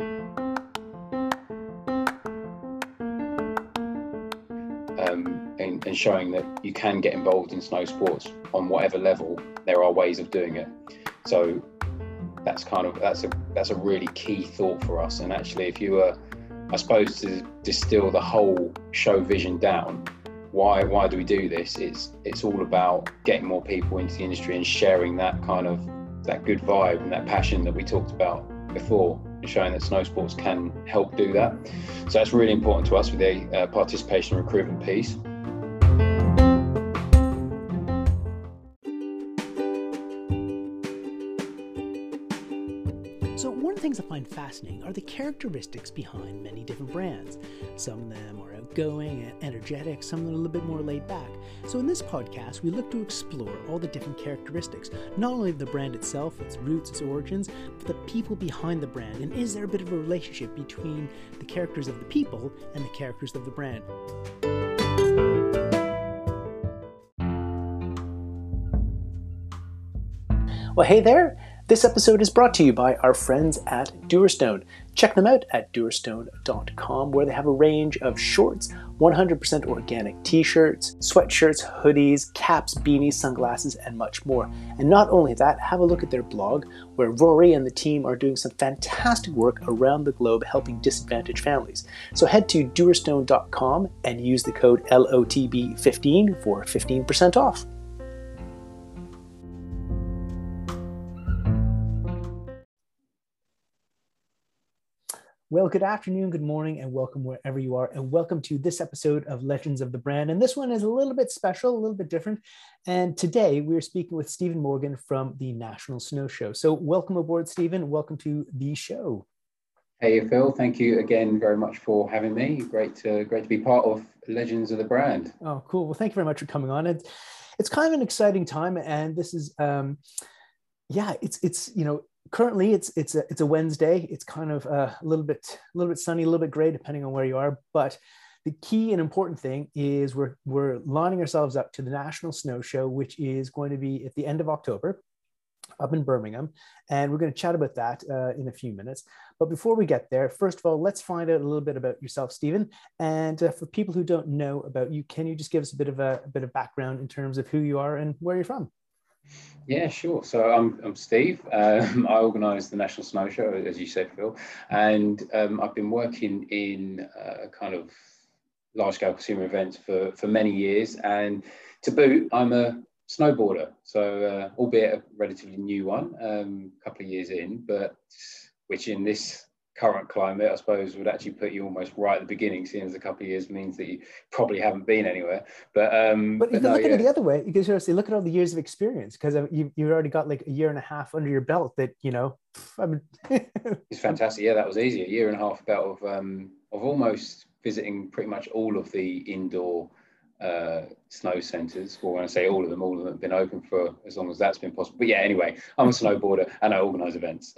And showing that you can get involved in snow sports on whatever level. There are ways of doing it. So that's a really key thought for us. And actually, if you were, I suppose, to distill the whole show vision down, why do we do this? It's all about getting more people into the industry and sharing that kind of that good vibe and that passion that we talked about before, and showing that snow sports can help do that. So that's really important to us with the participation and recruitment piece. So one of the things I find fascinating are the characteristics behind many different brands. Some of them are outgoing, energetic, some of them are a little bit more laid back. So in this podcast, we look to explore all the different characteristics, not only of the brand itself, its roots, its origins, but the people behind the brand. And is there a bit of a relationship between the characters of the people and the characters of the brand? Well, hey there. This episode is brought to you by our friends at Dewarstone. Check them out at dewarstone.com, where they have a range of shorts, 100% organic t-shirts, sweatshirts, hoodies, caps, beanies, sunglasses, and much more. And not only that, have a look at their blog, where Rory and the team are doing some fantastic work around the globe helping disadvantaged families. So head to dewarstone.com and use the code LOTB15 for 15% off. Well, good afternoon, good morning, and welcome wherever you are, and welcome to this episode of Legends of the Brand. And this one is a little bit special, a little bit different. And today we're speaking with Stephen Morgan from the National Snow Show. So welcome aboard, Stephen. Welcome to the show. Hey, Phil. Thank you again very much for having me. Great to be part of Legends of the Brand. Oh, cool. Well, thank you very much for coming on. It's kind of an exciting time, and this is, currently, it's a Wednesday. It's kind of a little bit sunny, a little bit gray, depending on where you are. But the key and important thing is we're lining ourselves up to the National Snow Show, which is going to be at the end of October, up in Birmingham, and we're going to chat about that in a few minutes. But before we get there, first of all, let's find out a little bit about yourself, Stephen. And for people who don't know about you, can you just give us a bit of background in terms of who you are and where you're from? Yeah, sure. So I'm Steve. I organise the National Snow Show, as you said, Phil, and I've been working in kind of large-scale consumer events for many years. And to boot, I'm a snowboarder, so albeit a relatively new one, a couple of years in, but which in this current climate, I suppose, would actually put you almost right at the beginning, seeing as a couple of years means that you probably haven't been anywhere. But if you look at it the other way, you can seriously look at all the years of experience, because you've already got like a year and a half under your belt that, you know, I mean. It's fantastic. Yeah, that was easy. A year and a half belt of almost visiting pretty much all of the indoor snow centres. Well, when I say all of them have been open for as long as that's been possible. But yeah, anyway, I'm a snowboarder and I organise events.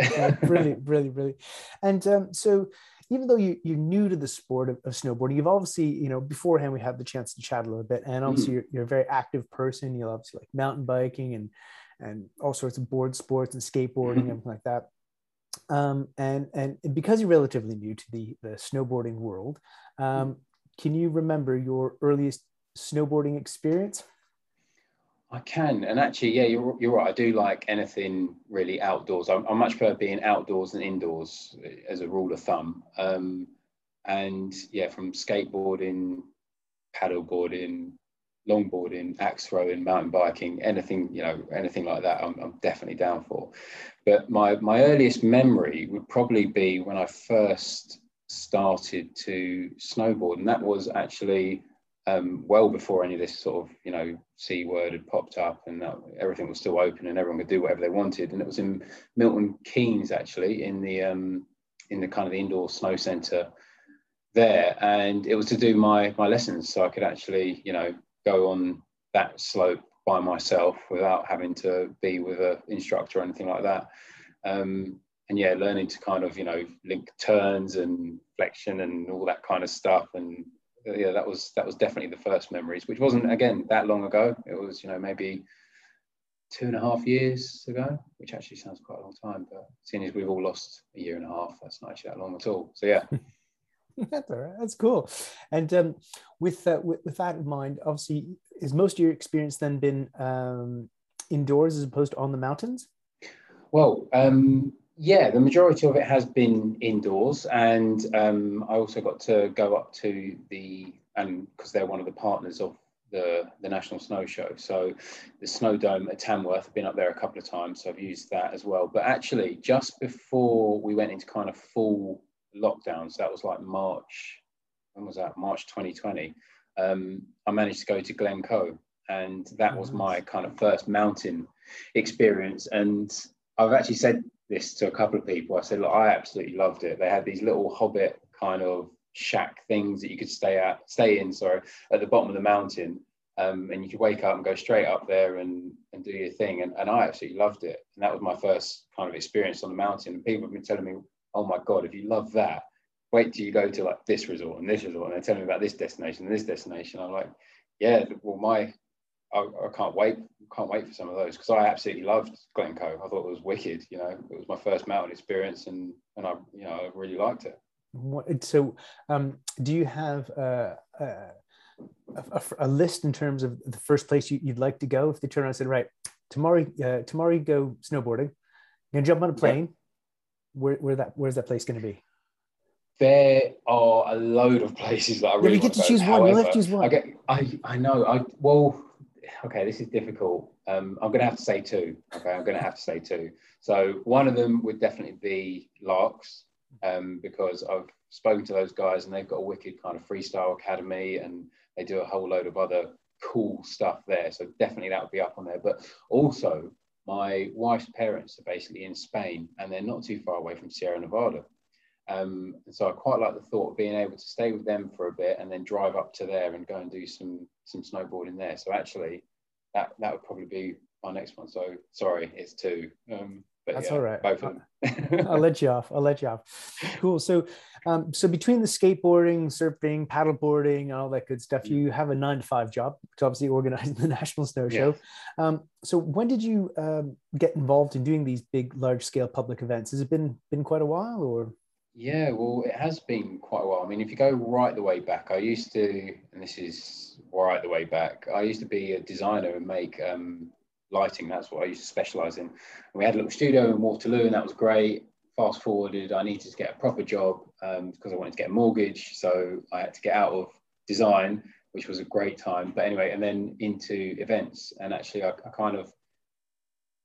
Really. And so even though you're new to the sport of snowboarding, you've obviously, you know, beforehand we had the chance to chat a little bit, and obviously you're a very active person. You obviously like mountain biking and all sorts of board sports and skateboarding and everything like that. And because you're relatively new to the snowboarding world, can you remember your earliest snowboarding experience? I can, and actually, yeah, you're right. I do like anything really outdoors. I much prefer being outdoors than indoors as a rule of thumb. And yeah, from skateboarding, paddleboarding, longboarding, axe throwing, mountain biking, anything like that, I'm definitely down for. But my earliest memory would probably be when I first started to snowboard, and that was actually well before any of this sort of, you know, C word had popped up, and that everything was still open and everyone could do whatever they wanted. And it was in Milton Keynes, actually, in the kind of the indoor snow centre there. And it was to do my lessons, so I could actually, you know, go on that slope by myself without having to be with an instructor or anything like that. And yeah, learning to kind of, you know, link turns and flexion and all that kind of stuff. And yeah, that was definitely the first memories, which wasn't, again, that long ago. It was, you know, maybe 2.5 years ago, which actually sounds quite a long time, but seeing as we've all lost a year and a half, that's not actually that long at all. So yeah. That's cool. And with that in mind, obviously, has most of your experience then been indoors as opposed to on the mountains? Well, yeah, the majority of it has been indoors. And I also got to go up to the, and because they're one of the partners of the National Snow Show. So the Snowdome at Tamworth, I've been up there a couple of times, so I've used that as well. But actually, just before we went into kind of full lockdown, so that was like March, when was that? March 2020, I managed to go to Glencoe, and that was my kind of first mountain experience. And I've actually said this to a couple of people. I said, look, I absolutely loved it. They had these little hobbit kind of shack things that you could stay in at the bottom of the mountain, and you could wake up and go straight up there and do your thing, and I absolutely loved it. And that was my first kind of experience on the mountain, and people have been telling me, oh my god, if you love that, wait till you go to like this resort and this resort, and they're telling me about this destination and this destination. I'm like, yeah, well, I can't wait for some of those, because I absolutely loved Glencoe. I thought it was wicked, you know. It was my first mountain experience, and I, you know, I really liked it. So do you have a list in terms of the first place you'd like to go if they turn around and said, right, tomorrow you go snowboarding, you're gonna jump on a plane, where's that place going to be? There are a load of places that I really want to go. You get to choose one. However, you have to choose one. Okay, this is difficult. I'm going to have to say two. Okay, I'm going to have to say two. So one of them would definitely be Laax, because I've spoken to those guys and they've got a wicked kind of freestyle academy, and they do a whole load of other cool stuff there. So definitely that would be up on there. But also, my wife's parents are basically in Spain, and they're not too far away from Sierra Nevada. And so I quite like the thought of being able to stay with them for a bit and then drive up to there and go and do some snowboarding there. So actually, that would probably be my next one. So sorry, it's two. But that's, yeah, all right. Both of them. I'll let you off. Cool. So, so between the skateboarding, surfing, paddleboarding, and all that good stuff, you have a 9-to-5 job to obviously organize the National Snow Show. Yeah. So when did you get involved in doing these big, large-scale public events? Has it been quite a while, or? Yeah, well, it has been quite a while. I mean, if you go right the way back, I used to be a designer and make lighting. That's what I used to specialize in. And we had a little studio in Waterloo, and that was great. Fast forwarded, I needed to get a proper job because I wanted to get a mortgage, so I had to get out of design, which was a great time. But anyway, and then into events. And actually, I kind of,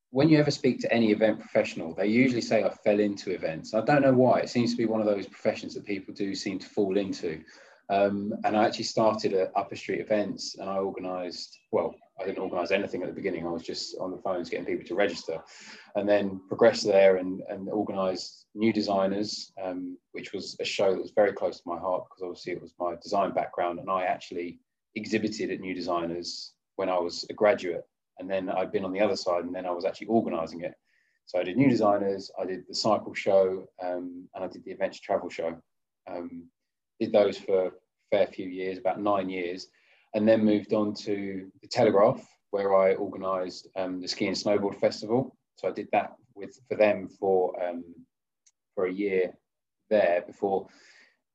when you ever speak to any event professional, they usually say I fell into events. I don't know why. It seems to be one of those professions that people do seem to fall into. And I actually started at Upper Street Events, and I didn't organise anything at the beginning. I was just on the phones getting people to register, and then progressed there and organised New Designers, which was a show that was very close to my heart, because obviously it was my design background, and I actually exhibited at New Designers when I was a graduate, and then I'd been on the other side, and then I was actually organising it. So I did New Designers, I did the cycle show, and I did the adventure travel show. Did those for a fair few years, about 9 years, and then moved on to the Telegraph, where I organised the Ski and Snowboard Festival. So I did that for them for a year there, before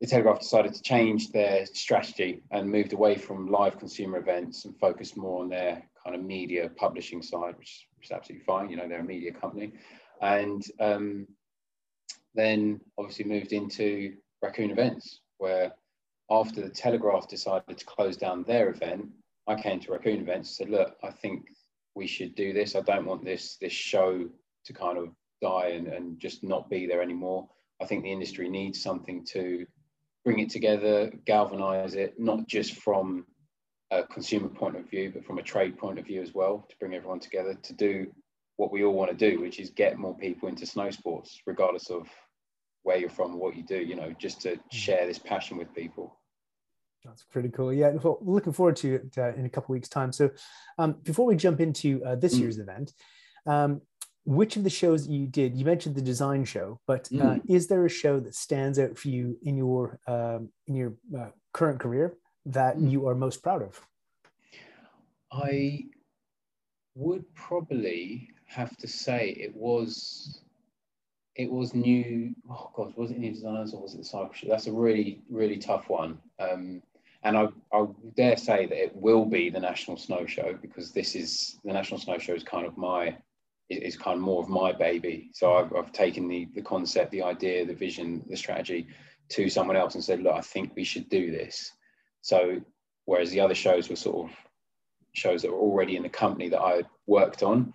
the Telegraph decided to change their strategy and moved away from live consumer events and focused more on their kind of media publishing side, which is absolutely fine. You know, they're a media company. And then obviously moved into Raccoon Events, where after the Telegraph decided to close down their event, I came to Raccoon Events and said, look, I think we should do this. I don't want this show to kind of die and just not be there anymore. I think the industry needs something to bring it together, galvanise it, not just from a consumer point of view, but from a trade point of view as well, to bring everyone together to do what we all want to do, which is get more people into snow sports, regardless of where you're from, what you do, you know, just to share this passion with people. That's pretty cool. Yeah, well, looking forward to it in a couple of weeks' time. So before we jump into this year's event, which of the shows that you did, you mentioned the design show, but is there a show that stands out for you in your current career that you are most proud of? I would probably have to say it was new. Oh God, was it New Designers or was it Cycleship? That's a really, really tough one. And I dare say that it will be the National Snow Show, because this is, the National Snow Show is kind of more of my baby. So I've taken the concept, the idea, the vision, the strategy to someone else and said, look, I think we should do this. So whereas the other shows were sort of shows that were already in the company that I had worked on.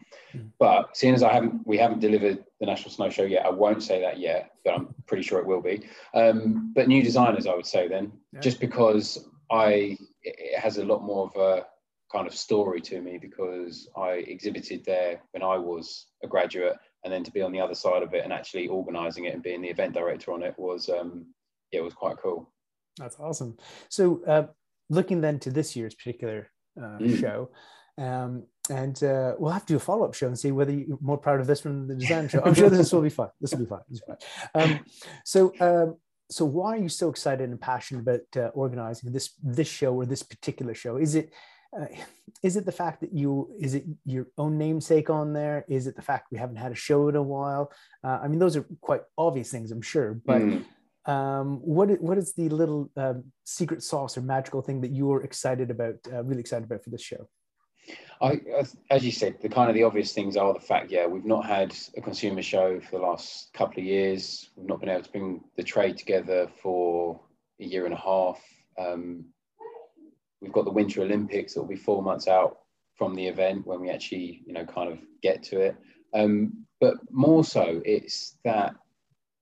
But seeing as we haven't delivered the National Snow Show yet, I won't say that yet, but I'm pretty sure it will be. But New Designers, I would say then, yeah. Just because it has a lot more of a kind of story to me, because I exhibited there when I was a graduate, and then to be on the other side of it and actually organising it and being the event director on it was, yeah, it was quite cool. That's awesome. So looking then to this year's particular show, and we'll have to do a follow-up show and see whether you're more proud of this from the design show. I'm sure this will be fun. This will be fun. So why are you so excited and passionate about organizing this show or this particular show? Is it the fact that is it your own namesake on there? Is it the fact we haven't had a show in a while? I mean, those are quite obvious things, I'm sure, but what is the little secret sauce or magical thing that you're excited about, really excited about for this show? As you said, the obvious things are the fact, yeah, we've not had a consumer show for the last couple of years. We've not been able to bring the trade together for a year and a half. We've got the Winter Olympics that will be 4 months out from the event when we actually, kind of get to it. But more so, it's that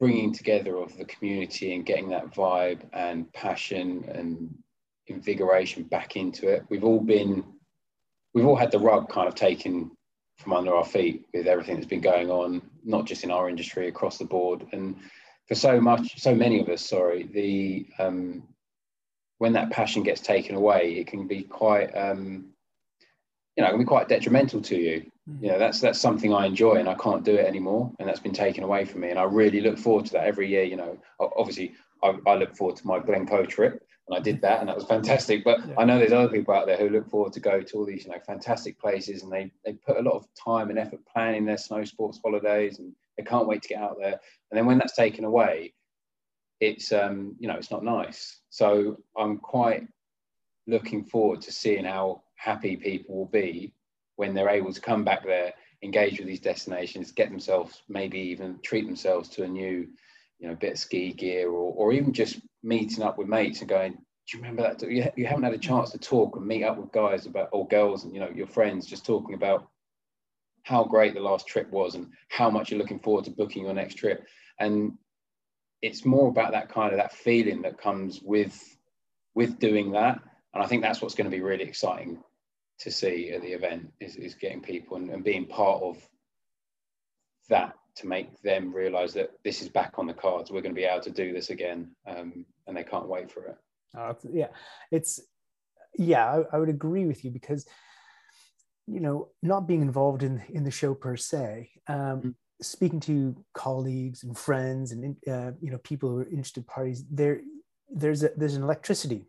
bringing together of the community and getting that vibe and passion and invigoration back into it. We've all had the rug kind of taken from under our feet with everything that's been going on, not just in our industry, across the board. And for so many of us, the when that passion gets taken away, it can be quite it can be quite detrimental to you. That's something I enjoy and I can't do it anymore, and that's been taken away from me. And I really look forward to that every year. Obviously I look forward to my Glencoe trip, and I did that and that was fantastic, but yeah. I know there's other people out there who look forward to go to all these fantastic places, and they put a lot of time and effort planning their snow sports holidays, and they can't wait to get out there. And then when that's taken away, it's it's not nice. So I'm quite looking forward to seeing how happy people will be when they're able to come back there, engage with these destinations, get themselves, maybe even treat themselves to a new, bit of ski gear, or even just meeting up with mates and going, do you remember that? You haven't had a chance to talk and meet up with guys about, or girls, and your friends, just talking about how great the last trip was and how much you're looking forward to booking your next trip. And it's more about that kind of that feeling that comes with doing that. And I think that's what's going to be really exciting to see at the event is getting people and being part of that, to make them realize that this is back on the cards. We're going to be able to do this again, and they can't wait for it. I would agree with you, because not being involved in the show per se, speaking to colleagues and friends and people who are interested parties, there's an electricity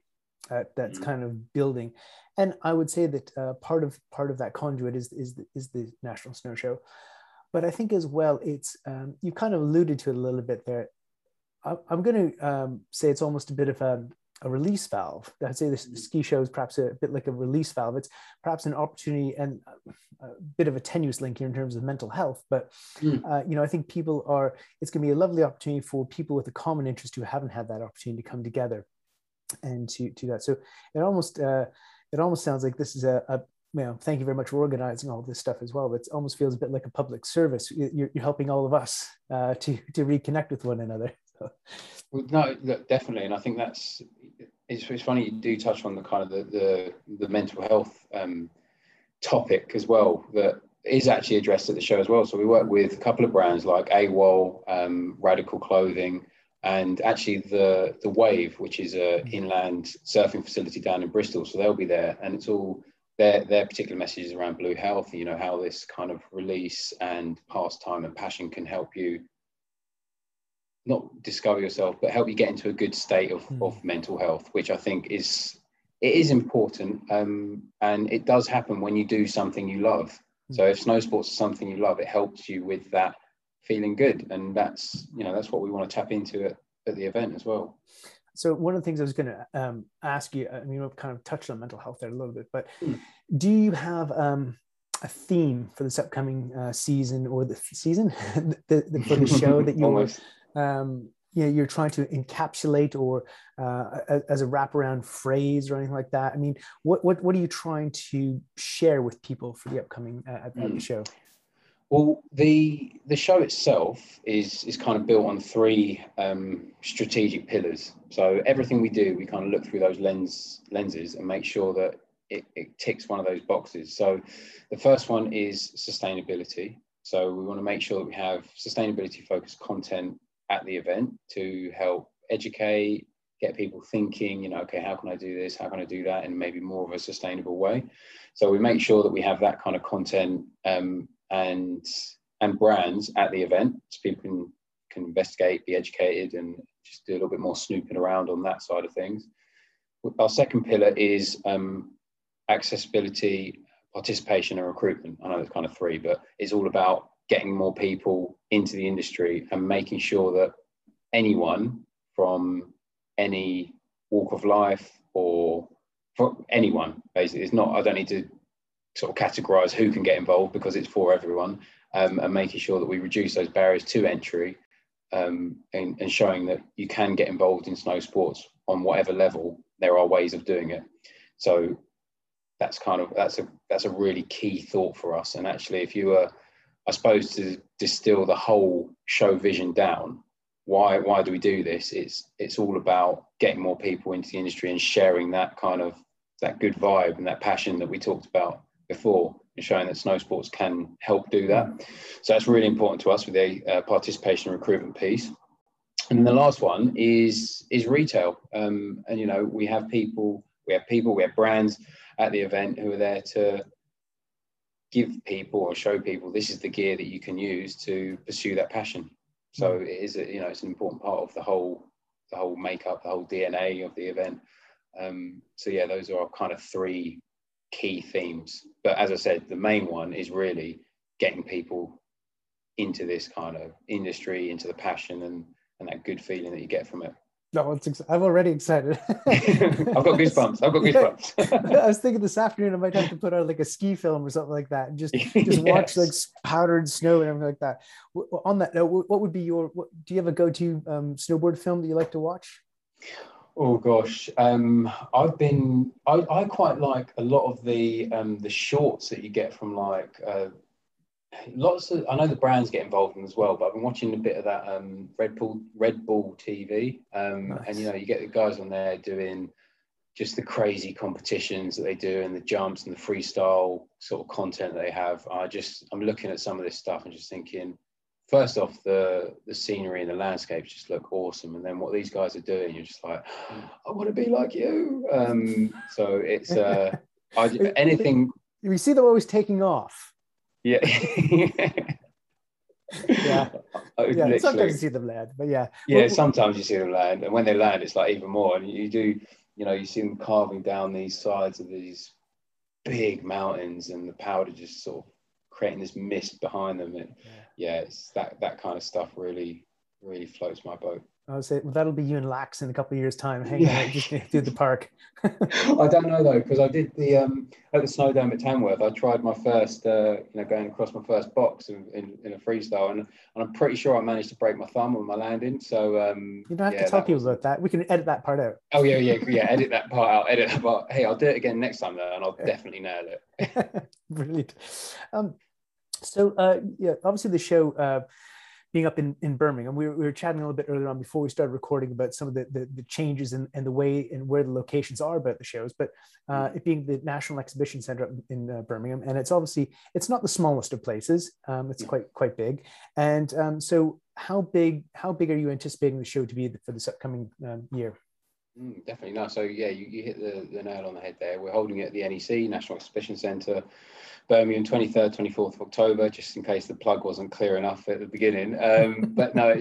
that's kind of building. And I would say that part of that conduit is the National Snow Show. But I think as well, it's you kind of alluded to it a little bit there. I'm going to say it's almost a bit of a release valve. I'd say the ski show is perhaps a bit like a release valve. It's perhaps an opportunity, and a bit of a tenuous link here in terms of mental health. But, I think it's going to be a lovely opportunity for people with a common interest who haven't had that opportunity to come together and to that. So it almost sounds like this is thank you very much for organizing all this stuff as well. But it almost feels a bit like a public service. You're helping all of us to reconnect with one another. So. Well, no, look, definitely, and I think it's funny you do touch on the kind of the mental health topic as well, that is actually addressed at the show as well. So we work with a couple of brands like AWOL, Radical Clothing, and actually the Wave, which is an inland surfing facility down in Bristol. So they'll be there, and it's all. Their particular messages around blue health, how this kind of release and pastime and passion can help you not discover yourself, but help you get into a good state of mental health, which I think is important. And it does happen when you do something you love. So if snow sports is something you love, it helps you with that feeling good. And that's, you know, that's what we want to tap into at the event as well. So one of the things I was going to ask you, I mean, we've kind of touched on mental health there a little bit, but do you have a theme for this upcoming season, or the season for the show that you were, you know, you're trying to encapsulate, or as a wraparound phrase or anything like that? I mean, what are you trying to share with people for the upcoming show? Well, the show itself is kind of built on three strategic pillars. So everything we do, we kind of look through those lenses and make sure that it ticks one of those boxes. So the first one is sustainability. So we want to make sure that we have sustainability-focused content at the event to help educate, get people thinking, you know, okay, how can I do this? How can I do that? And maybe more of a sustainable way. So we make sure that we have that kind of content and brands at the event, so people can investigate, be educated, and just do a little bit more snooping around on that side of things. Our second pillar is accessibility, participation, and recruitment. I know there's kind of three, but it's all about getting more people into the industry and making sure that anyone from any walk of life, or for anyone, basically, it's not, I don't need to sort of categorize who can get involved, because it's for everyone, and making sure that we reduce those barriers to entry, and showing that you can get involved in snow sports on whatever level. There are ways of doing it. So that's kind of, that's a really key thought for us. And actually, if you were, I suppose, to distill the whole show vision down, why do we do this? It's all about getting more people into the industry and sharing that kind of, that good vibe and that passion that we talked about before, and showing that snow sports can help do that. So that's really important to us with the participation and recruitment piece. And then the last one is retail. And, you know, we have people, we have brands at the event who are there to give people or show people this is the gear that you can use to pursue that passion. So it is, you know, it's an important part of the whole makeup, the whole DNA of the event. So yeah, those are our kind of three key themes. But as I said, the main one is really getting people into this kind of industry, into the passion and that good feeling that you get from it. No, I'm already excited. I've got goosebumps. Yeah. I was thinking this afternoon I might have to put on like a ski film or something like that, and just yes, watch like powdered snow and everything like that. On that note, what would be your, do you have a go-to snowboard film that you like to watch? Oh gosh, I quite like a lot of the shorts that you get from like lots of, I know the brands get involved in them as well, but I've been watching a bit of that Red Bull TV, nice. And you know, you get the guys on there doing just the crazy competitions that they do, and the jumps and the freestyle sort of content that they have. I'm looking at some of this stuff and just thinking, first off, the scenery and the landscapes just look awesome, and then what these guys are doing, you're just like, I want to be like you. So it's anything. We see them always taking off. Yeah. Yeah. Yeah. Sometimes you see them land, but yeah. Yeah, sometimes you see them land, and when they land, it's like even more. And you do, you know, you see them carving down these sides of these big mountains, and the powder just sort of creating this mist behind them. And yeah, it's that kind of stuff really floats my boat. I would say, well, that'll be you and Laax in a couple of years' time, hanging out just through the park. I don't know though, because I did the at the Snowdome at Tamworth, I tried my first going across my first box in a freestyle, and I'm pretty sure I managed to break my thumb on my landing. So you don't have to tell people about that. We can edit that part out. Oh yeah. Edit that part out. Edit that part. Hey, I'll do it again next time though, and I'll definitely nail it. Brilliant. So yeah, obviously the show. Being up in Birmingham, we were chatting a little bit earlier on before we started recording about some of the changes and the way and where the locations are about the shows, but it being the National Exhibition Centre up in Birmingham, and it's not the smallest of places. It's quite big, and so how big are you anticipating the show to be for this upcoming year? Definitely not. So yeah, you hit the nail on the head there. We're holding it at the NEC, National Exhibition Centre, Birmingham, 23rd, 24th of October, just in case the plug wasn't clear enough at the beginning. But no,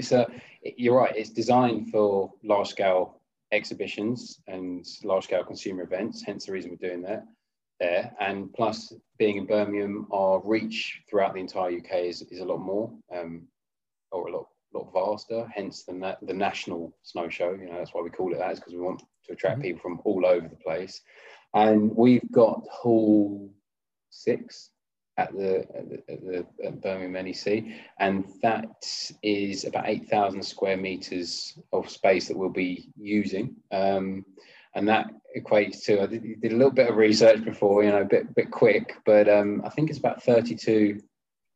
you're right. It's designed for large-scale exhibitions and large-scale consumer events, hence the reason we're doing that. there, and plus being in Birmingham, our reach throughout the entire UK is a lot more, or a lot vaster, hence the National Snow Show. You know, that's why we call it that, is because we want to attract people from all over the place. And we've got Hall 6 at Birmingham NEC, and that is about 8,000 square meters of space that we'll be using, and that equates to, I did a little bit of research before, you know, a bit quick, but I think it's about 32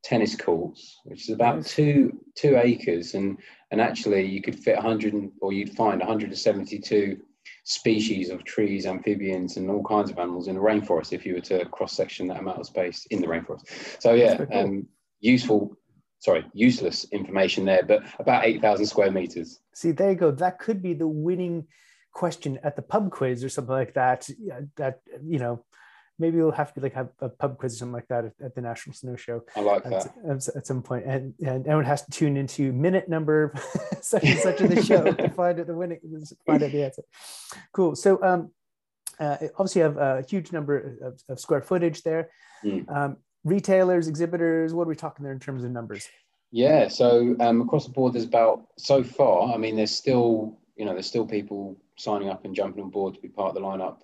tennis courts, which is about two acres, and actually you could fit you'd find 172 species of trees, amphibians, and all kinds of animals in the rainforest if you were to cross-section that amount of space in the rainforest. So yeah, useless information there, but about 8,000 square meters. See, there you go. That could be the winning question at the pub quiz or something like that. That, you know, maybe we'll have to have a pub quiz or something like that at the National Snow Show. I like that. At some point. And everyone has to tune into minute number such and such of the show to find out the answer. Cool. So obviously you have a huge number of square footage there. Retailers, exhibitors, what are we talking there in terms of numbers? Yeah, so across the board, there's about, so far, I mean, there's still people signing up and jumping on board to be part of the lineup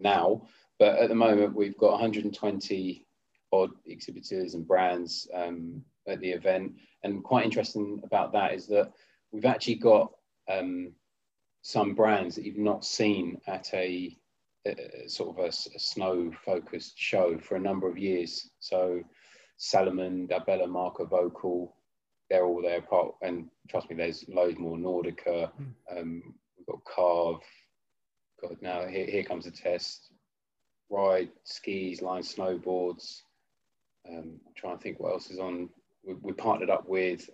now. But at the moment, we've got 120 odd exhibitors and brands at the event. And quite interesting about that is that we've actually got some brands that you've not seen at a sort of a snow focused show for a number of years. So Salomon, Dabella, Marker, Vocal, they're all there. And trust me, there's loads more. Nordica, we've got Carve. God, now here comes the test. Ride, skis, Line, snowboards. I'm trying to think what else is on. We partnered up with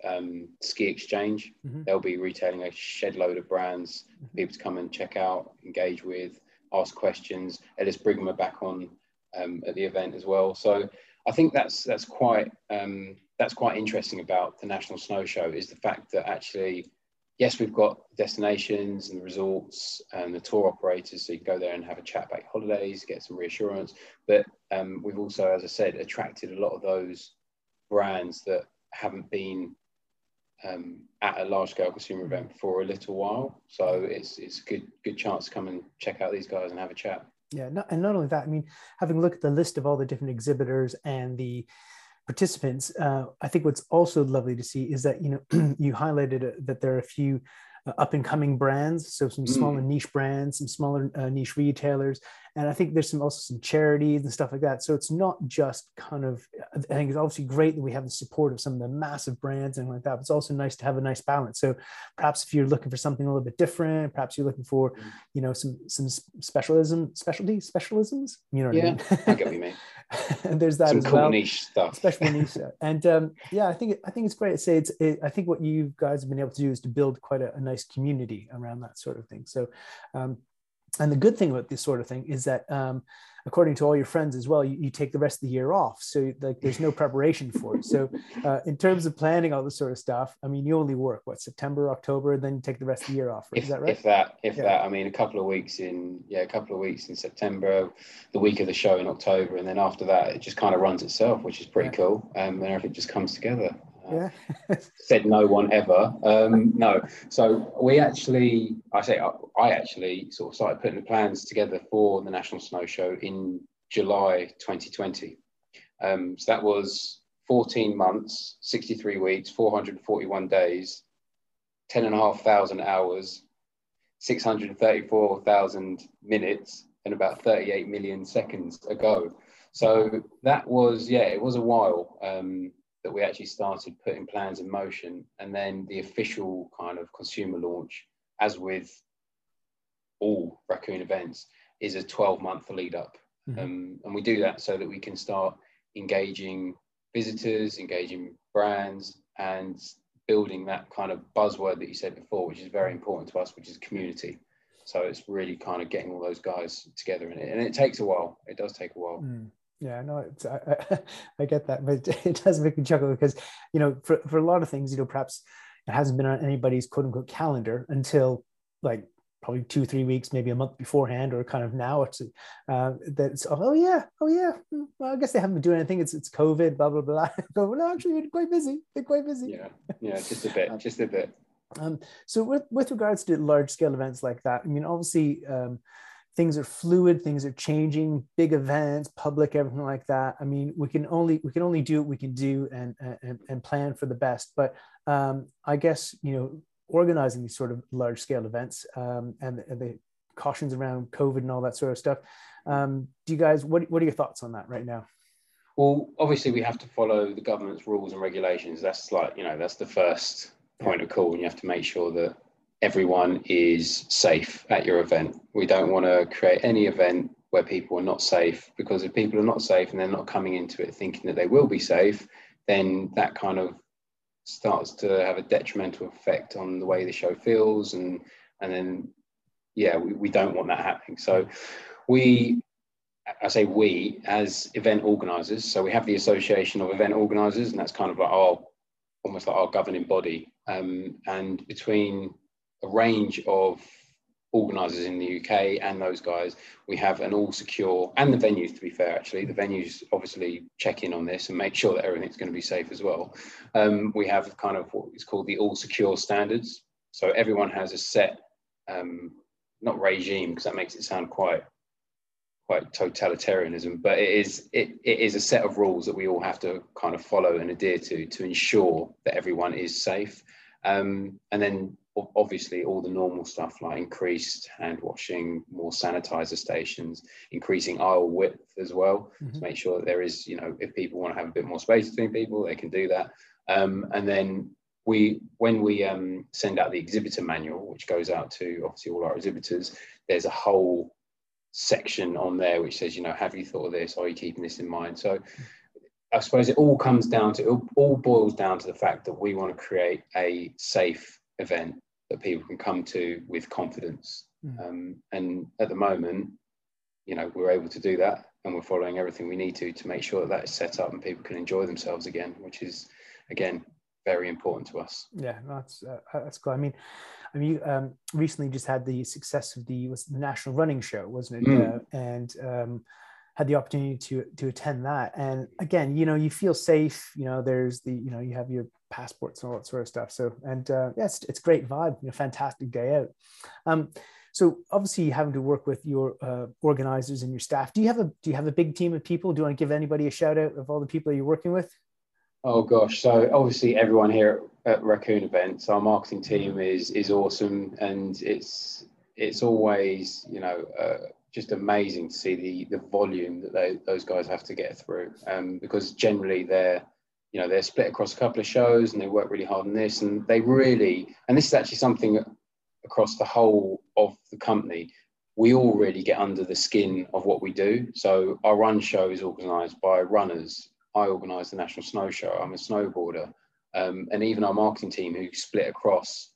Ski Exchange. They'll be retailing a shed load of brands, people to come and check out, engage with, ask questions. Ellis Brigham are back on at the event as well. So I think that's quite interesting about the National Snow Show, is the fact that actually, yes, we've got destinations and the resorts and the tour operators, so you can go there and have a chat about holidays, get some reassurance. But we've also, as I said, attracted a lot of those brands that haven't been at a large-scale consumer event for a little while. So it's a good chance to come and check out these guys and have a chat. Yeah, and not only that, I mean, having looked at the list of all the different exhibitors and the participants, I think what's also lovely to see is that, you know, you highlighted that there are a few up and coming brands, so some smaller niche brands, some smaller niche retailers, and I think there's also some charities and stuff like that. So it's not just kind of, I think it's obviously great that we have the support of some of the massive brands and like that, but it's also nice to have a nice balance. So perhaps if you're looking for something a little bit different, perhaps you're looking for, you know, some specialisms, you know what I mean? I get what you mean. And there's that some as cool well. Niche stuff, especially niche stuff. And yeah, I think it's great to say. I think what you guys have been able to do is to build quite a nice community around that sort of thing. So, and the good thing about this sort of thing is that, according to all your friends as well, you take the rest of the year off. So like there's no preparation for it. So in terms of planning all this sort of stuff, I mean, you only work what, September, October, then you take the rest of the year off. Right? Is that right? If that, I mean, a couple of weeks in September, the week of the show in October. And then after that, it just kind of runs itself, which is pretty cool. And everything just comes together. Said no one ever. No, so I actually sort of started putting the plans together for the National Snow Show in July 2020. So that was 14 months, 63 weeks, 441 days, 10,500 hours, 634,000 minutes, and about 38 million seconds ago. So that was, it was a while. That we actually started putting plans in motion, and then the official kind of consumer launch, as with all Raccoon events, is a 12-month lead up. And we do that so that we can start engaging visitors, engaging brands, and building that kind of buzzword that you said before, which is very important to us, which is community. So it's really kind of getting all those guys together in it. And it takes a while. It does take a while. Yeah, no, it's, I get that, but it does make me chuckle because, you know, for a lot of things, you know, perhaps it hasn't been on anybody's quote unquote calendar until like probably 2-3 weeks, maybe a month beforehand, or kind of now. That's oh yeah. Well, I guess they haven't been doing anything. It's COVID, blah blah blah. Go well, no, actually, we're quite busy. They're quite busy. Yeah, just a bit. So with regards to large scale events like that, I mean, obviously, things are fluid, things are changing, big events, public, everything like that. I mean, we can only do what we can do and plan for the best. But I guess, you know, organizing these sort of large scale events and the cautions around COVID and all that sort of stuff. Do you guys, what are your thoughts on that right now? Well, obviously we have to follow the government's rules and regulations. That's like, you know, that's the first point of call, and you have to make sure that everyone is safe at your event. We don't want to create any event where people are not safe, because if people are not safe and they're not coming into it thinking that they will be safe, then that kind of starts to have a detrimental effect on the way the show feels, and then yeah, we don't want that happening. So we as event organizers, so we have the Association of Event Organizers, and that's kind of like almost like our governing body, and between a range of organisers in the UK and those guys, we have an all secure, and the venues, to be fair, actually, the venues obviously check in on this and make sure that everything's going to be safe as well. We have kind of what is called the all secure standards. So everyone has a set, not regime, because that makes it sound quite totalitarianism, but it is a set of rules that we all have to kind of follow and adhere to ensure that everyone is safe. And then obviously all the normal stuff like increased hand washing, more sanitizer stations, increasing aisle width as well, to make sure that there is, you know, if people want to have a bit more space between people, they can do that. And then when we send out the exhibitor manual, which goes out to obviously all our exhibitors, there's a whole section on there which says, you know, have you thought of this? Are you keeping this in mind? So I suppose it all boils down to the fact that we want to create a safe event that people can come to with confidence. And at the moment, you know, we're able to do that, and we're following everything we need to make sure that that is set up and people can enjoy themselves again, which is again very important to us. Yeah, that's cool. I mean, recently just had the success of the National Running Show, wasn't it? And had the opportunity to attend that. And again, you know, you feel safe, you know, there's the, you know, you have your passports and all that sort of stuff. So, and yes, it's great vibe, you know, fantastic day out. So obviously having to work with your organizers and your staff, do you have a big team of people? Do you want to give anybody a shout out of all the people that you're working with? Oh gosh, so obviously everyone here at Raccoon Events, our marketing team is awesome, and it's always, you know, just amazing to see the volume that those guys have to get through, because generally they're split across a couple of shows, and they work really hard on this, and they really, and this is actually something across the whole of the company, we all really get under the skin of what we do. So our run show is organised by runners. I organise the National Snow Show. I'm a snowboarder, and even our marketing team, who split across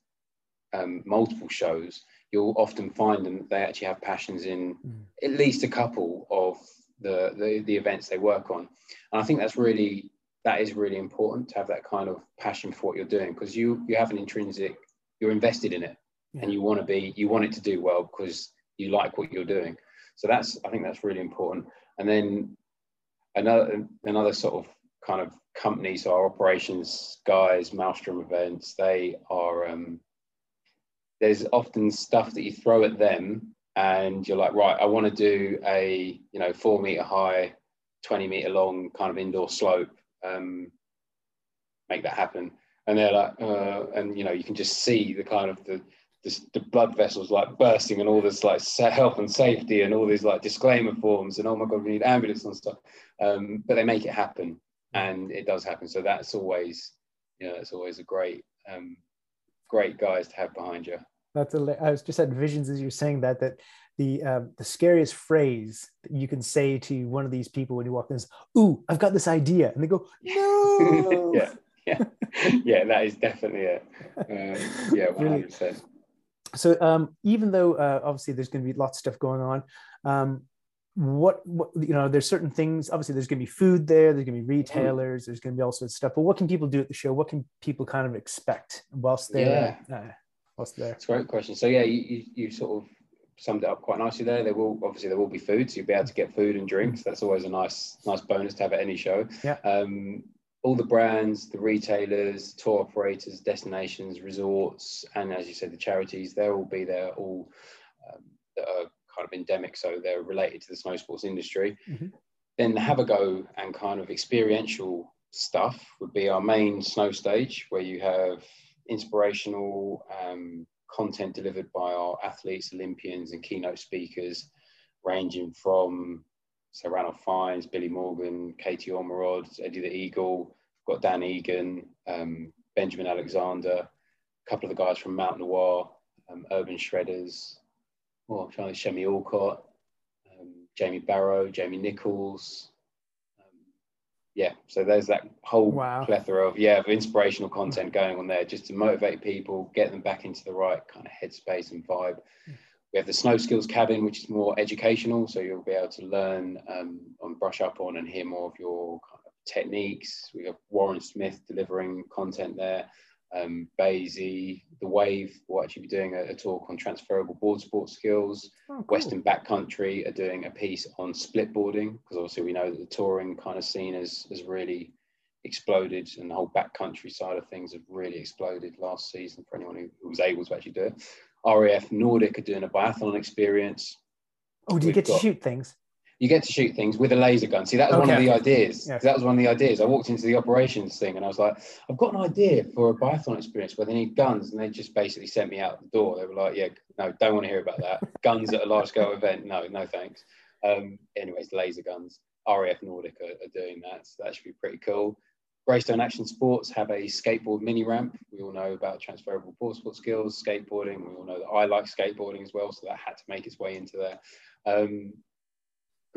multiple shows, you'll often find them that they actually have passions in at least a couple of the events they work on. And I think that is really important, to have that kind of passion for what you're doing, because you have an intrinsic, you're invested in it, and you want it to do well because you like what you're doing. So I think that's really important. And then another sort of kind of company, so our operations guys, Maelstrom Events, they are, there's often stuff that you throw at them and you're like, right, I want to do a, you know, 4 meter high, 20 meter long kind of indoor slope, make that happen. And they're like, and you know, you can just see the kind of the blood vessels like bursting, and all this like health and safety and all these like disclaimer forms and oh my God, we need ambulance and stuff. But they make it happen, and it does happen. So that's always, you know, that's always a great, great guys to have behind you. I was just had visions as you were saying that the scariest phrase that you can say to one of these people when you walk in is, "Ooh, I've got this idea," and they go, "No." yeah, that is definitely it. 100%. So even though obviously there's going to be lots of stuff going on, what you know, there's certain things. Obviously, there's going to be food there. There's going to be retailers. There's going to be all sorts of stuff. But what can people do at the show? What can people kind of expect whilst they're? what's there? It's a great question. So yeah, you sort of summed it up quite nicely there. There will be food, so you'll be able to get food and drinks. That's always a nice bonus to have at any show. Yeah. All the brands, the retailers, tour operators, destinations, resorts, and as you said, the charities, they'll all be there, all that are kind of endemic, so they're related to the snow sports industry. Mm-hmm. Then the have a go and kind of experiential stuff would be our main snow stage, where you have inspirational content delivered by our athletes, Olympians, and keynote speakers, ranging from Sir Ranulph Fiennes, Billy Morgan, Katie Ormerod, Eddie the Eagle. We've got Dan Egan, Benjamin Alexander, a couple of the guys from Mount Noir, Urban Shredders, Shemi Alcott, Jamie Barrow, Jamie Nichols. Yeah, so there's that whole plethora of inspirational content going on there, just to motivate people, get them back into the right kind of headspace and vibe. We have the Snow Skills Cabin, which is more educational, so you'll be able to learn and brush up on and hear more of your kind of techniques. We have Warren Smith delivering content there, Basie, the Wave will actually be doing a talk on transferable board sport skills. Oh, cool. Western Backcountry are doing a piece on split boarding, because obviously we know that the touring kind of scene has really exploded, and the whole backcountry side of things have really exploded last season for anyone who was able to actually do it. RAF Nordic are doing a biathlon experience. Oh, do you get to shoot things? You get to shoot things with a laser gun. See, that was one of the ideas. Yeah. That was one of the ideas. I walked into the operations thing and I was like, I've got an idea for a biathlon experience where they need guns. And they just basically sent me out the door. They were like, yeah, no, don't want to hear about that. Guns at a large scale event. No, thanks. Anyways, laser guns. RAF Nordic are doing that. So that should be pretty cool. Greystone Action Sports have a skateboard mini ramp. We all know about transferable board sport skills, skateboarding. We all know that I like skateboarding as well, so that had to make its way into there.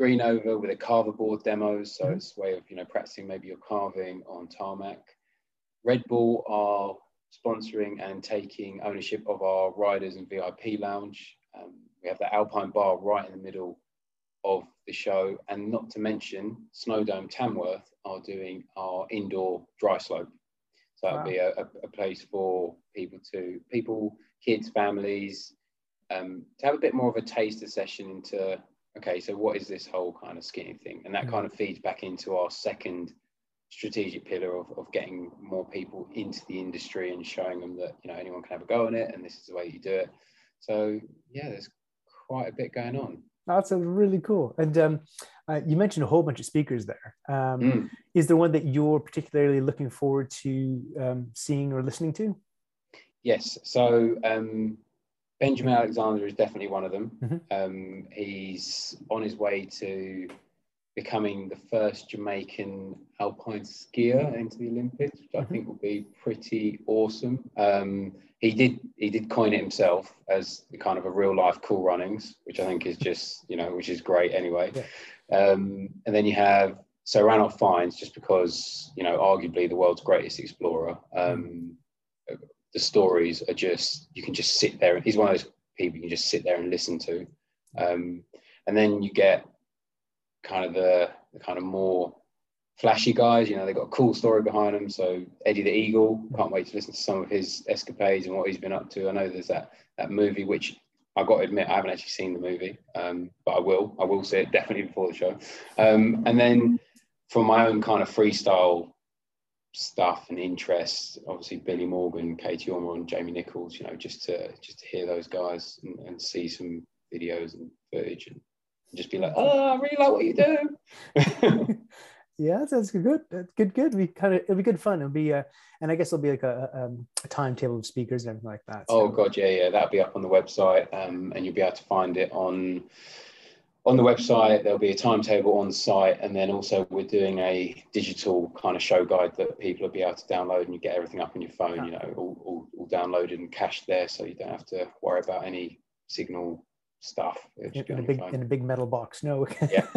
Greenover with a carver board demos, so it's a way of practicing maybe your carving on tarmac. Red Bull are sponsoring and taking ownership of our riders and VIP lounge. We have the Alpine Bar right in the middle of the show, and not to mention Snowdome Tamworth are doing our indoor dry slope. So that'll be a place for people, kids, families, to have a bit more of a taster session into, okay, so what is this whole kind of skiing thing? And that kind of feeds back into our second strategic pillar of getting more people into the industry and showing them that, anyone can have a go on it and this is the way you do it. So yeah, there's quite a bit going on. That sounds really cool. And you mentioned a whole bunch of speakers there. Is there one that you're particularly looking forward to seeing or listening to? Yes. So Benjamin Alexander is definitely one of them. Mm-hmm. He's on his way to becoming the first Jamaican alpine skier into the Olympics, which I think will be pretty awesome. He did coin it himself as kind of a real life Cool Runnings, which I think is just, which is great anyway. Yeah. And then you have Sir Ranulph Fiennes, just because, arguably the world's greatest explorer. The stories are just, you can just sit there. He's one of those people you can just sit there and listen to. And then you get kind of the kind of more flashy guys, they've got a cool story behind them. So Eddie the Eagle, can't wait to listen to some of his escapades and what he's been up to. I know there's that movie, which I've got to admit, I haven't actually seen the movie, but I will see it definitely before the show. And then for my own kind of freestyle stuff and interests, obviously Billy Morgan, Katie Ormerod, and Jamie Nichols, just to hear those guys and see some videos and footage and just be like, oh, I really like what you do. Yeah, that sounds good. Good. It'll be good fun. It'll be, and I guess it'll be like a timetable of speakers and everything like that. So. Oh God, yeah. That'll be up on the website, and you'll be able to find it on the website. There'll be a timetable on site, and then also we're doing a digital kind of show guide that people will be able to download, and you get everything up on your phone. Oh. All downloaded and cached there, so you don't have to worry about any signal stuff in a big metal box. So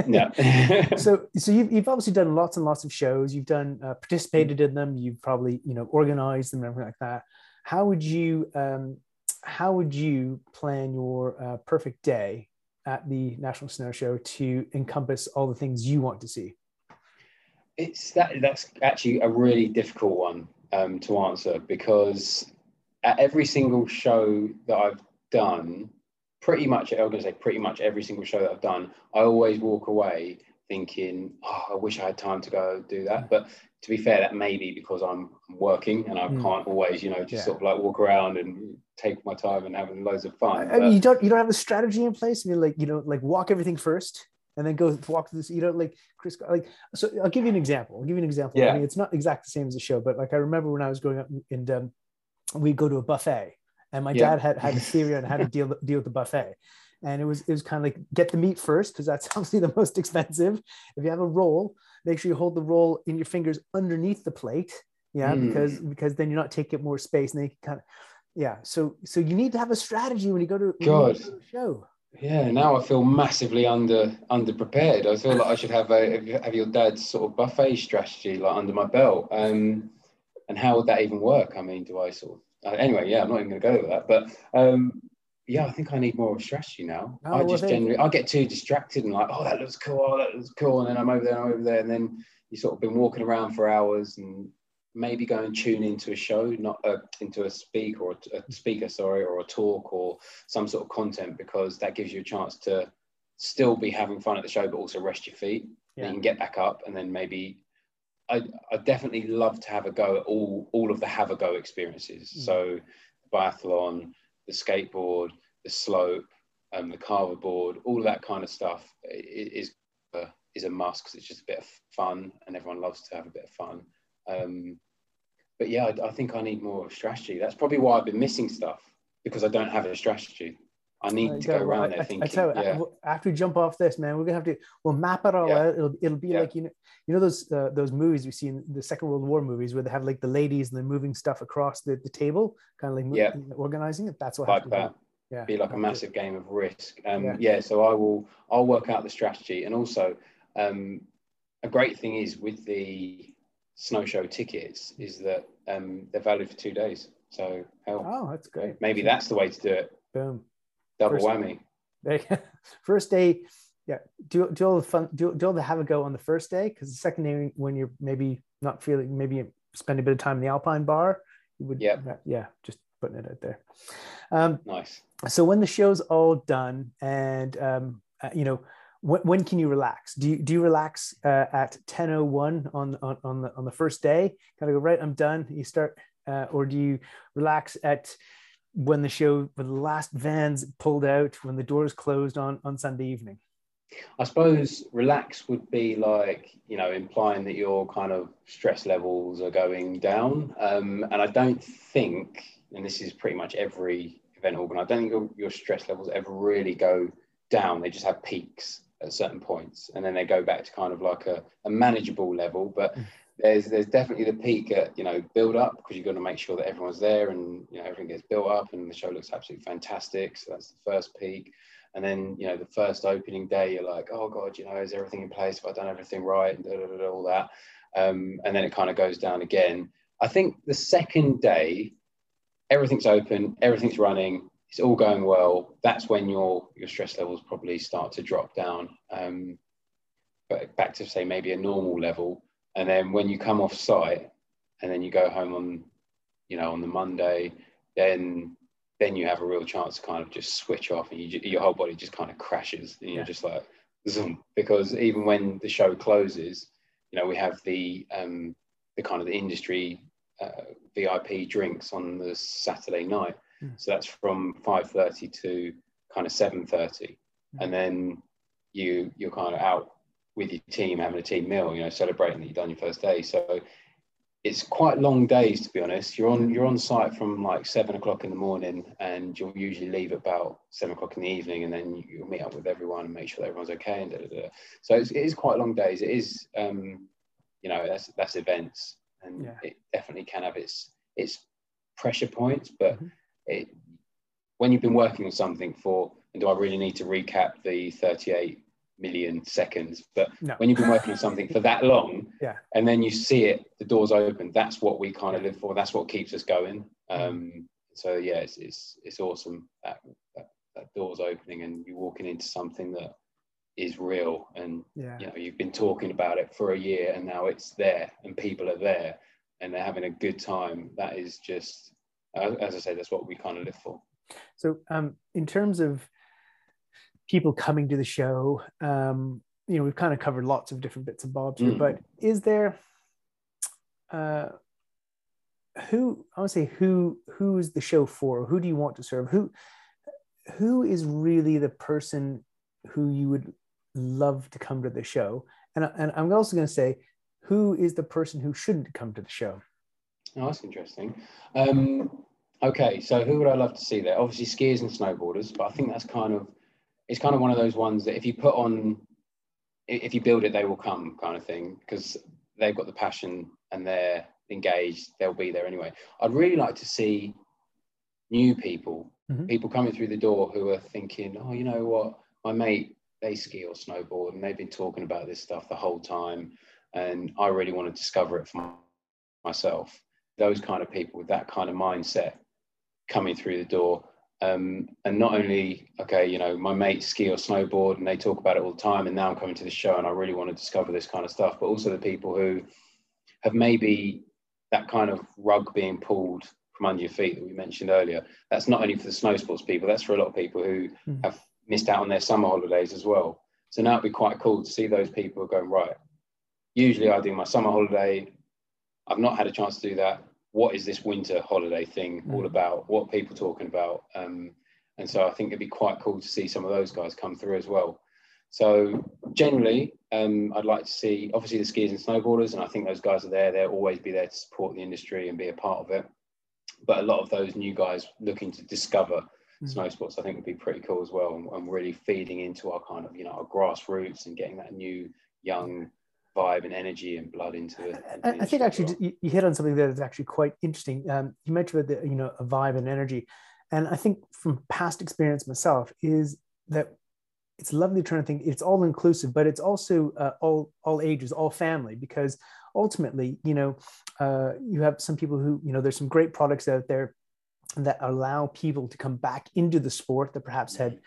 you've obviously done lots and lots of shows. You've done participated in them. You've probably organized them and everything like that. How would you plan your perfect day at the National Snow Show to encompass all the things you want to see? That's actually a really difficult one to answer, because at every single show that I've done, pretty much, I'm going to say pretty much every single show that I've done, I always walk away thinking, oh, I wish I had time to go do that. But to be fair, that may be because I'm working and I can't always, you know, just sort of like walk around and take my time and having loads of fun. I mean, you don't have the strategy in place. I mean, like, you know, like walk everything first and then go walk this, you know, like Chris, like, so I'll give you an example. Yeah. I mean, it's not exactly the same as the show, but like, I remember when I was growing up and we'd go to a buffet and my dad had a theory on how to deal with the buffet. And it was kind of like, get the meat first, because that's obviously the most expensive. If you have a roll, make sure you hold the roll in your fingers underneath the plate. Yeah, because then you're not taking up more space. And they can kind of, So you need to have a strategy when you go to a show. Yeah, now I feel massively underprepared. I feel like I should have your dad's sort of buffet strategy like under my belt. And how would that even work? I mean, do I sort of... Anyway, yeah, I'm not even going to go with that. But... yeah, I think I need more of a strategy now. Oh, I just generally, I get too distracted and like, oh, that looks cool. And then I'm over there. And then you sort of been walking around for hours and maybe go and tune into a show, into a speaker, or a talk or some sort of content, because that gives you a chance to still be having fun at the show, but also rest your feet. Yeah. And you can get back up and then maybe... I definitely love to have a go at all of the have a go experiences. Mm. So the biathlon, the skateboard, the slope, the carver board, all of that kind of stuff is a must, because it's just a bit of fun and everyone loves to have a bit of fun. But yeah, I think I need more of a strategy. That's probably why I've been missing stuff, because I don't have a strategy. I need to go around there thinking. I tell you, after we jump off this, man, we're gonna have to map it all out. It'll be like you know those movies we see in the Second World War movies where they have like the ladies and they're moving stuff across the table, kind of like organizing it. That's what like I have to do. Yeah, be like a massive game of Risk. So I'll work out the strategy, and also a great thing is with the snow show tickets is that they're valid for 2 days. So that's great. Maybe that's the way to do it. Boom. Double whammy. First day, do all the fun, do all the have a go on the first day, because the second day when you're maybe not feeling, maybe you spend a bit of time in the Alpine bar, you would just putting it out there. Nice. So when the show's all done, and you know, when can you relax? Do you relax at 10:01 on the first day? Kind of go, right, I'm done. You start, or do you relax at when the last van's pulled out, when the doors closed on Sunday evening? I suppose relax would be like, you know, implying that your kind of stress levels are going down. And I don't think, and this is pretty much every event organizer, I don't think your stress levels ever really go down. They just have peaks at certain points, and then they go back to kind of like a manageable level. But there's definitely the peak at, you know, build up, because you've got to make sure that everyone's there and, you know, everything gets built up and the show looks absolutely fantastic. So that's the first peak. And then, you know, the first opening day, you're like, oh God, you know, is everything in place? Have I done everything right? And all that. And then it kind of goes down again. I think the second day, everything's open, everything's running, it's all going well. That's when your stress levels probably start to drop down. But back to, say, maybe a normal level. And then when you come off site and then you go home on the Monday, then you have a real chance to kind of just switch off, and your whole body just kind of crashes, and you're just like, zoom. Because even when the show closes, you know, we have the kind of the industry VIP drinks on the Saturday night. So that's from 5:30 to kind of 7:30. And then you're kind of out with your team, having a team meal, you know, celebrating that you've done your first day. So it's quite long days, to be honest. You're on site from like 7 o'clock in the morning, and you'll usually leave about 7 o'clock in the evening, and then you'll meet up with everyone and make sure that everyone's okay. And so it is quite long days. It is, you know, that's events, and it definitely can have its pressure points. But when you've been working on something for, and do I really need to recap the 38 million seconds? But no. When you've been working on something for that long, and then you see it, the doors open, that's what we kind of live for, that's what keeps us going. So yeah, it's awesome that doors opening and you're walking into something that is real, and you know, you've been talking about it for a year and now it's there and people are there and they're having a good time. That is just as I say, that's what we kind of live for. So in terms of people coming to the show, you know, we've kind of covered lots of different bits and bobs here, but is there, who is the show for? Who do you want to serve? Who is really the person who you would love to come to the show? And I'm also going to say, who is the person who shouldn't come to the show? Oh, that's interesting. Okay, so who would I love to see there? Obviously skiers and snowboarders, but I think that's kind of, it's kind of one of those ones that if you put on, if you build it, they will come kind of thing, because they've got the passion and they're engaged, they'll be there anyway. I'd really like to see new people, people coming through the door who are thinking, oh, you know what, my mate, they ski or snowboard and they've been talking about this stuff the whole time and I really want to discover it for myself. Those kind of people with that kind of mindset coming through the door, and not only, okay, you know, my mates ski or snowboard and they talk about it all the time and now I'm coming to the show and I really want to discover this kind of stuff, but also the people who have maybe that kind of rug being pulled from under your feet that we mentioned earlier. That's not only for the snow sports people, that's for a lot of people who have missed out on their summer holidays as well. So now it'd be quite cool to see those people going, right, usually I do my summer holiday, I've not had a chance to do that. What is this winter holiday thing all about? What are people talking about? And so I think it'd be quite cool to see some of those guys come through as well. So generally, I'd like to see, obviously, the skiers and snowboarders, and I think those guys are there. They'll always be there to support the industry and be a part of it. But a lot of those new guys looking to discover snow sports, I think, would be pretty cool as well, and really feeding into our kind of, you know, our grassroots and getting that new, young vibe and energy and blood into it. I think actually you hit on something there that's actually quite interesting. You mentioned about the, you know, a vibe and energy, and I think from past experience myself is that it's lovely trying to think it's all inclusive, but it's also all ages, all family, because ultimately, you know, you have some people who, you know, there's some great products out there that allow people to come back into the sport that perhaps had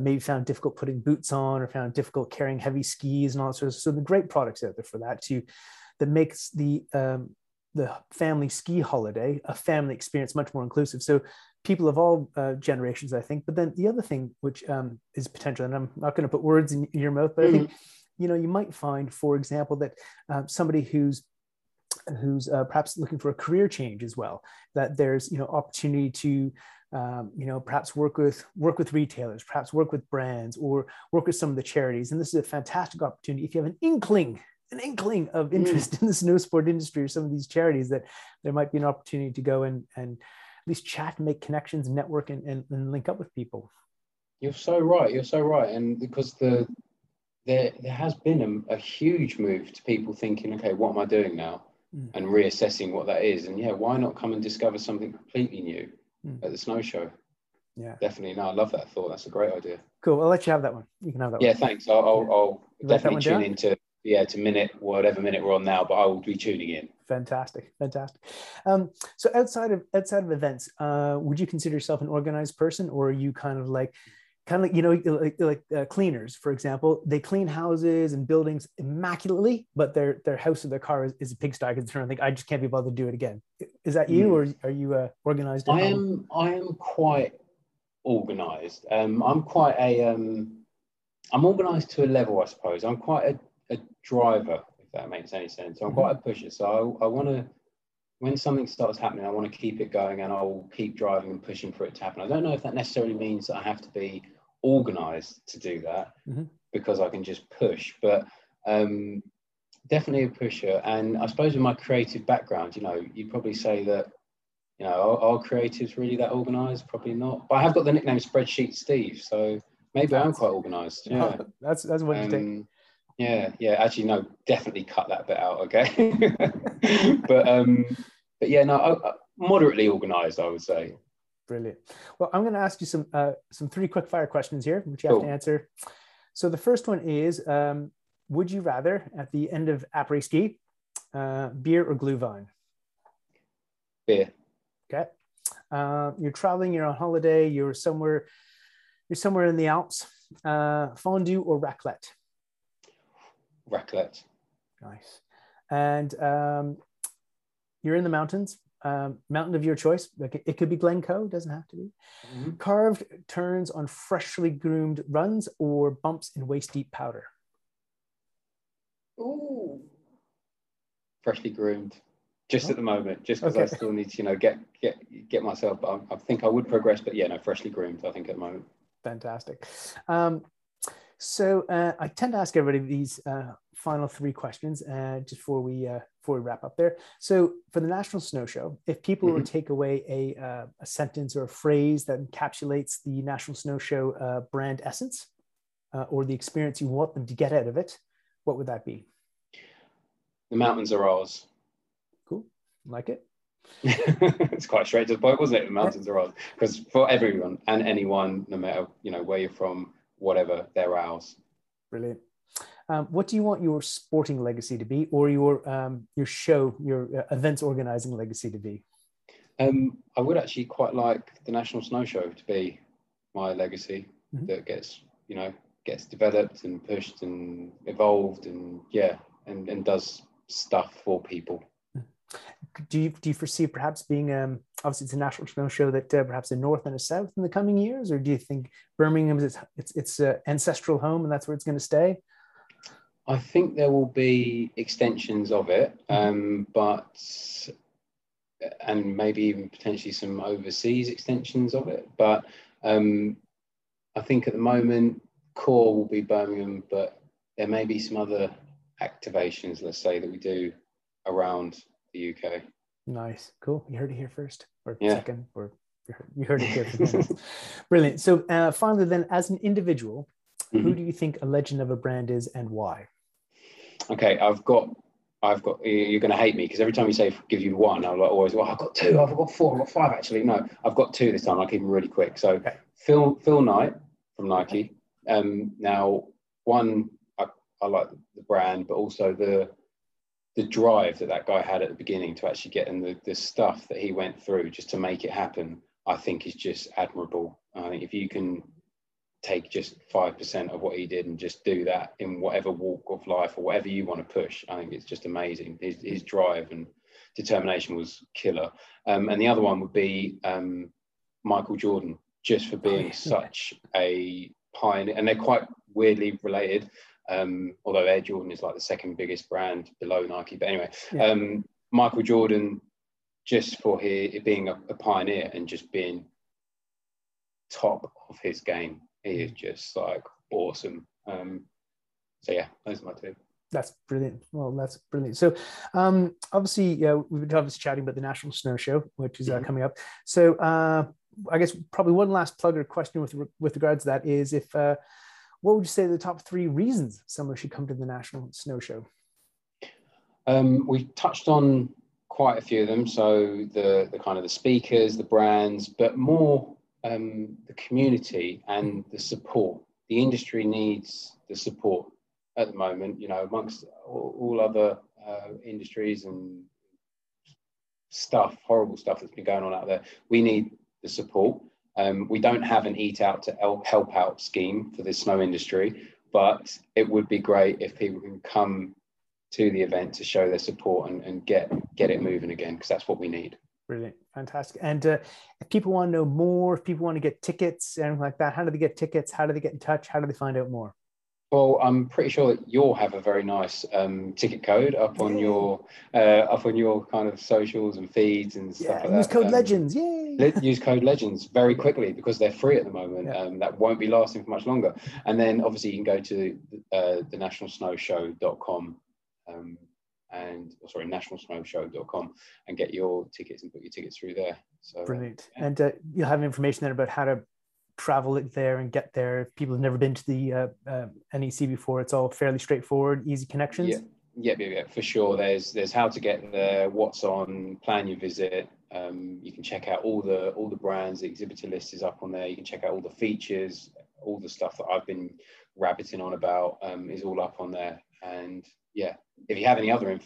maybe found difficult putting boots on or found difficult carrying heavy skis and all sorts of, so the great products out there for that too, that makes the family ski holiday, a family experience, much more inclusive. So people of all generations, I think. But then the other thing which is potential, and I'm not going to put words in your mouth, but I think, you know, you might find, for example, that somebody who's perhaps looking for a career change as well, that there's, you know, opportunity to, you know, perhaps work with retailers, perhaps work with brands or work with some of the charities. And this is a fantastic opportunity if you have an inkling of interest in the snow sport industry or some of these charities, that there might be an opportunity to go and at least chat, make connections, network and link up with people. You're so right. You're so right. And because there has been a huge move to people thinking, okay, what am I doing now? And reassessing what that is, and yeah, why not come and discover something completely new at the snow show? Yeah, definitely. No, I love that thought. That's a great idea. Cool. I'll let you have that one. You can have that one. Yeah, thanks. I'll definitely tune into whatever minute we're on now, but I will be tuning in. Fantastic. So outside of events, would you consider yourself an organized person, or are you kind of like, you know, like cleaners, for example? They clean houses and buildings immaculately, but their house or their car is a pigsty because they're trying to think, I just can't be bothered to do it again. Is that you, or are you organized? I am quite organized. I'm organized to a level, I suppose. I'm quite a driver, if that makes any sense. I'm quite a pusher, so I want to, when something starts happening, I want to keep it going, and I'll keep driving and pushing for it to happen. I don't know if that necessarily means that I have to be organized to do that, because I can just push, but definitely a pusher. And I suppose with my creative background, you know, you'd probably say that, you know, are creatives really that organized? Probably not, but I have got the nickname Spreadsheet Steve, so maybe I am quite organized. Yeah, that's what you think. Yeah. Actually, no, definitely cut that bit out. Okay. But yeah, no, I moderately organised, I would say. Brilliant. Well, I'm going to ask you some three quick fire questions here, which you have to answer. So the first one is, would you rather, at the end of après ski, beer or Glühwein? Beer. Okay. You're traveling. You're on holiday. You're somewhere. You're somewhere in the Alps. Fondue or raclette? Raclette. Nice. And you're in the mountains, mountain of your choice. Like it could be Glencoe, doesn't have to be. Mm-hmm. Carved turns on freshly groomed runs or bumps in waist-deep powder. Ooh. Freshly groomed. Just at the moment, just because I still need to, you know, get myself. I think I would progress, but yeah, no, freshly groomed, I think, at the moment. Fantastic. So I tend to ask everybody these final three questions just before we wrap up there. So for the National Snow Show, if people mm-hmm. would take away a sentence or a phrase that encapsulates the National Snow Show brand essence or the experience you want them to get out of it, what would that be? The mountains are ours. Cool, like it. It's quite straight to the point, wasn't it? The mountains are ours, because for everyone and anyone, no matter where you're from, whatever, they're ours. Brilliant. What do you want your sporting legacy to be, or your events organizing legacy to be? I would actually quite like the National Snow Show to be my legacy mm-hmm. that gets developed and pushed and evolved and does stuff for people. Do you foresee perhaps being obviously it's a National Snow Show that perhaps a north and a south in the coming years, or do you think Birmingham is its ancestral home and that's where it's going to stay? I think there will be extensions of it, and maybe even potentially some overseas extensions of it. But I think at the moment core will be Birmingham, but there may be some other activations, let's say, that we do around the UK. Nice, cool. You heard it here first, or second, or you heard it here first. Brilliant. So finally then, as an individual, mm-hmm. who do you think a legend of a brand is and why? Okay, I've got you're going to hate me because every time you say give you one, I'm like always, well, I've got two, I've got four, I've got five actually. No, I've got two this time. I'll keep them really quick. So okay. Phil Knight from Nike. Now, one, I like the brand, but also the drive that guy had at the beginning to actually get in the stuff that he went through just to make it happen, I think is just admirable. I think if you can take just 5% of what he did and just do that in whatever walk of life or whatever you want to push, I think it's just amazing. His drive and determination was killer. And the other one would be Michael Jordan, just for being such a pioneer, and they're quite weirdly related. Although Air Jordan is like the second biggest brand below Nike, but anyway, Michael Jordan, just for being a pioneer and just being top of his game, he is just like awesome. So yeah, those are my two. That's brilliant. Well, that's brilliant. So obviously, we've been chatting about the National Snow Show, which is coming up. So I guess probably one last plug or question with regards to that is if. What would you say are the top three reasons someone should come to the National Snow Show? We touched on quite a few of them. So the kind of the speakers, the brands, but more the community and the support. The industry needs the support at the moment, amongst all other industries and stuff, horrible stuff that's been going on out there. We need the support. We don't have an eat out to help out scheme for the snow industry, but it would be great if people can come to the event to show their support and get it moving again, because that's what we need. Brilliant. Fantastic. And if people want to know more, if people want to get tickets, anything like that, how do they get tickets? How do they get in touch? How do they find out more? Well, I'm pretty sure that you'll have a very nice ticket code up on your kind of socials and feeds and stuff like that. Use code Legends, yay! Use code Legends very quickly because they're free at the moment. That won't be lasting for much longer. And then obviously you can go to the nationalsnowshow.com nationalsnowshow.com and get your tickets and put your tickets through there. So brilliant. And you'll have information there about how to travel it there and get there. If people have never been to the NEC before, it's all fairly straightforward, easy connections. Yeah, for sure. There's how to get there, what's on, plan your visit. You can check out all the brands. The exhibitor list is up on there. You can check out all the features, all the stuff that I've been rabbiting on about is all up on there. And yeah, if you have any other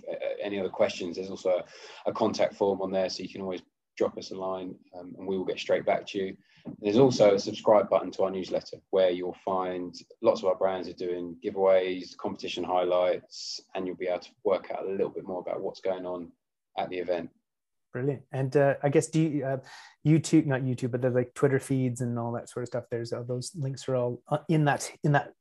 questions, there's also a contact form on there, so you can always drop us a line and we will get straight back to you. There's also a subscribe button to our newsletter where you'll find lots of our brands are doing giveaways, competition highlights, and you'll be able to work out a little bit more about what's going on at the event. Brilliant. And I guess do you, YouTube, not YouTube, but there's like Twitter feeds and all that sort of stuff. There's those links are all in that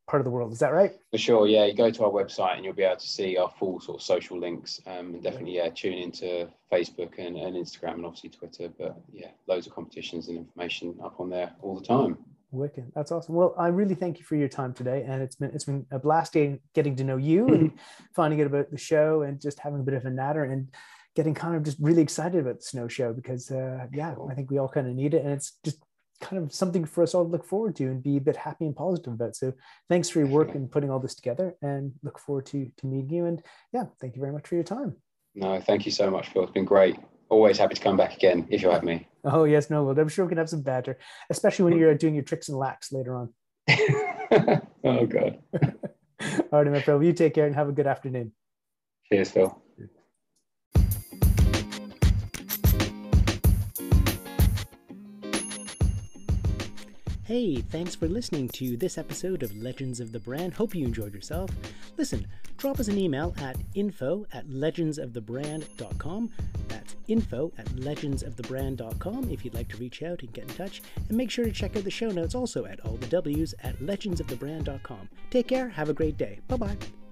part of the world. Is that right? For sure. Yeah. You go to our website and you'll be able to see our full sort of social links. And definitely, yeah, tune into Facebook and Instagram and obviously Twitter. But yeah, loads of competitions and information up on there all the time. Wicked. That's awesome. Well, I really thank you for your time today, and it's been a blast getting to know you and finding out about the show and just having a bit of a natter and getting kind of just really excited about the snow show because yeah, I think we all kind of need it, and it's just kind of something for us all to look forward to and be a bit happy and positive about. So thanks for your work and putting all this together, and look forward to meeting you. And yeah, thank you very much for your time. No, thank you so much, Phil. It's been great. Always happy to come back again if you have me. Oh yes, no, well, I'm sure we can have some banter, especially when you're doing your tricks and Laax later on. Oh god. All right, my friend, you take care and have a good afternoon. Cheers, Phil. Hey, thanks for listening to this episode of Legends of the Brand. Hope you enjoyed yourself. Listen, drop us an email at info@legendsofthebrand.com. That's info@legendsofthebrand.com if you'd like to reach out and get in touch. And make sure to check out the show notes also at allthews@legendsofthebrand.com. Take care, have a great day. Bye-bye.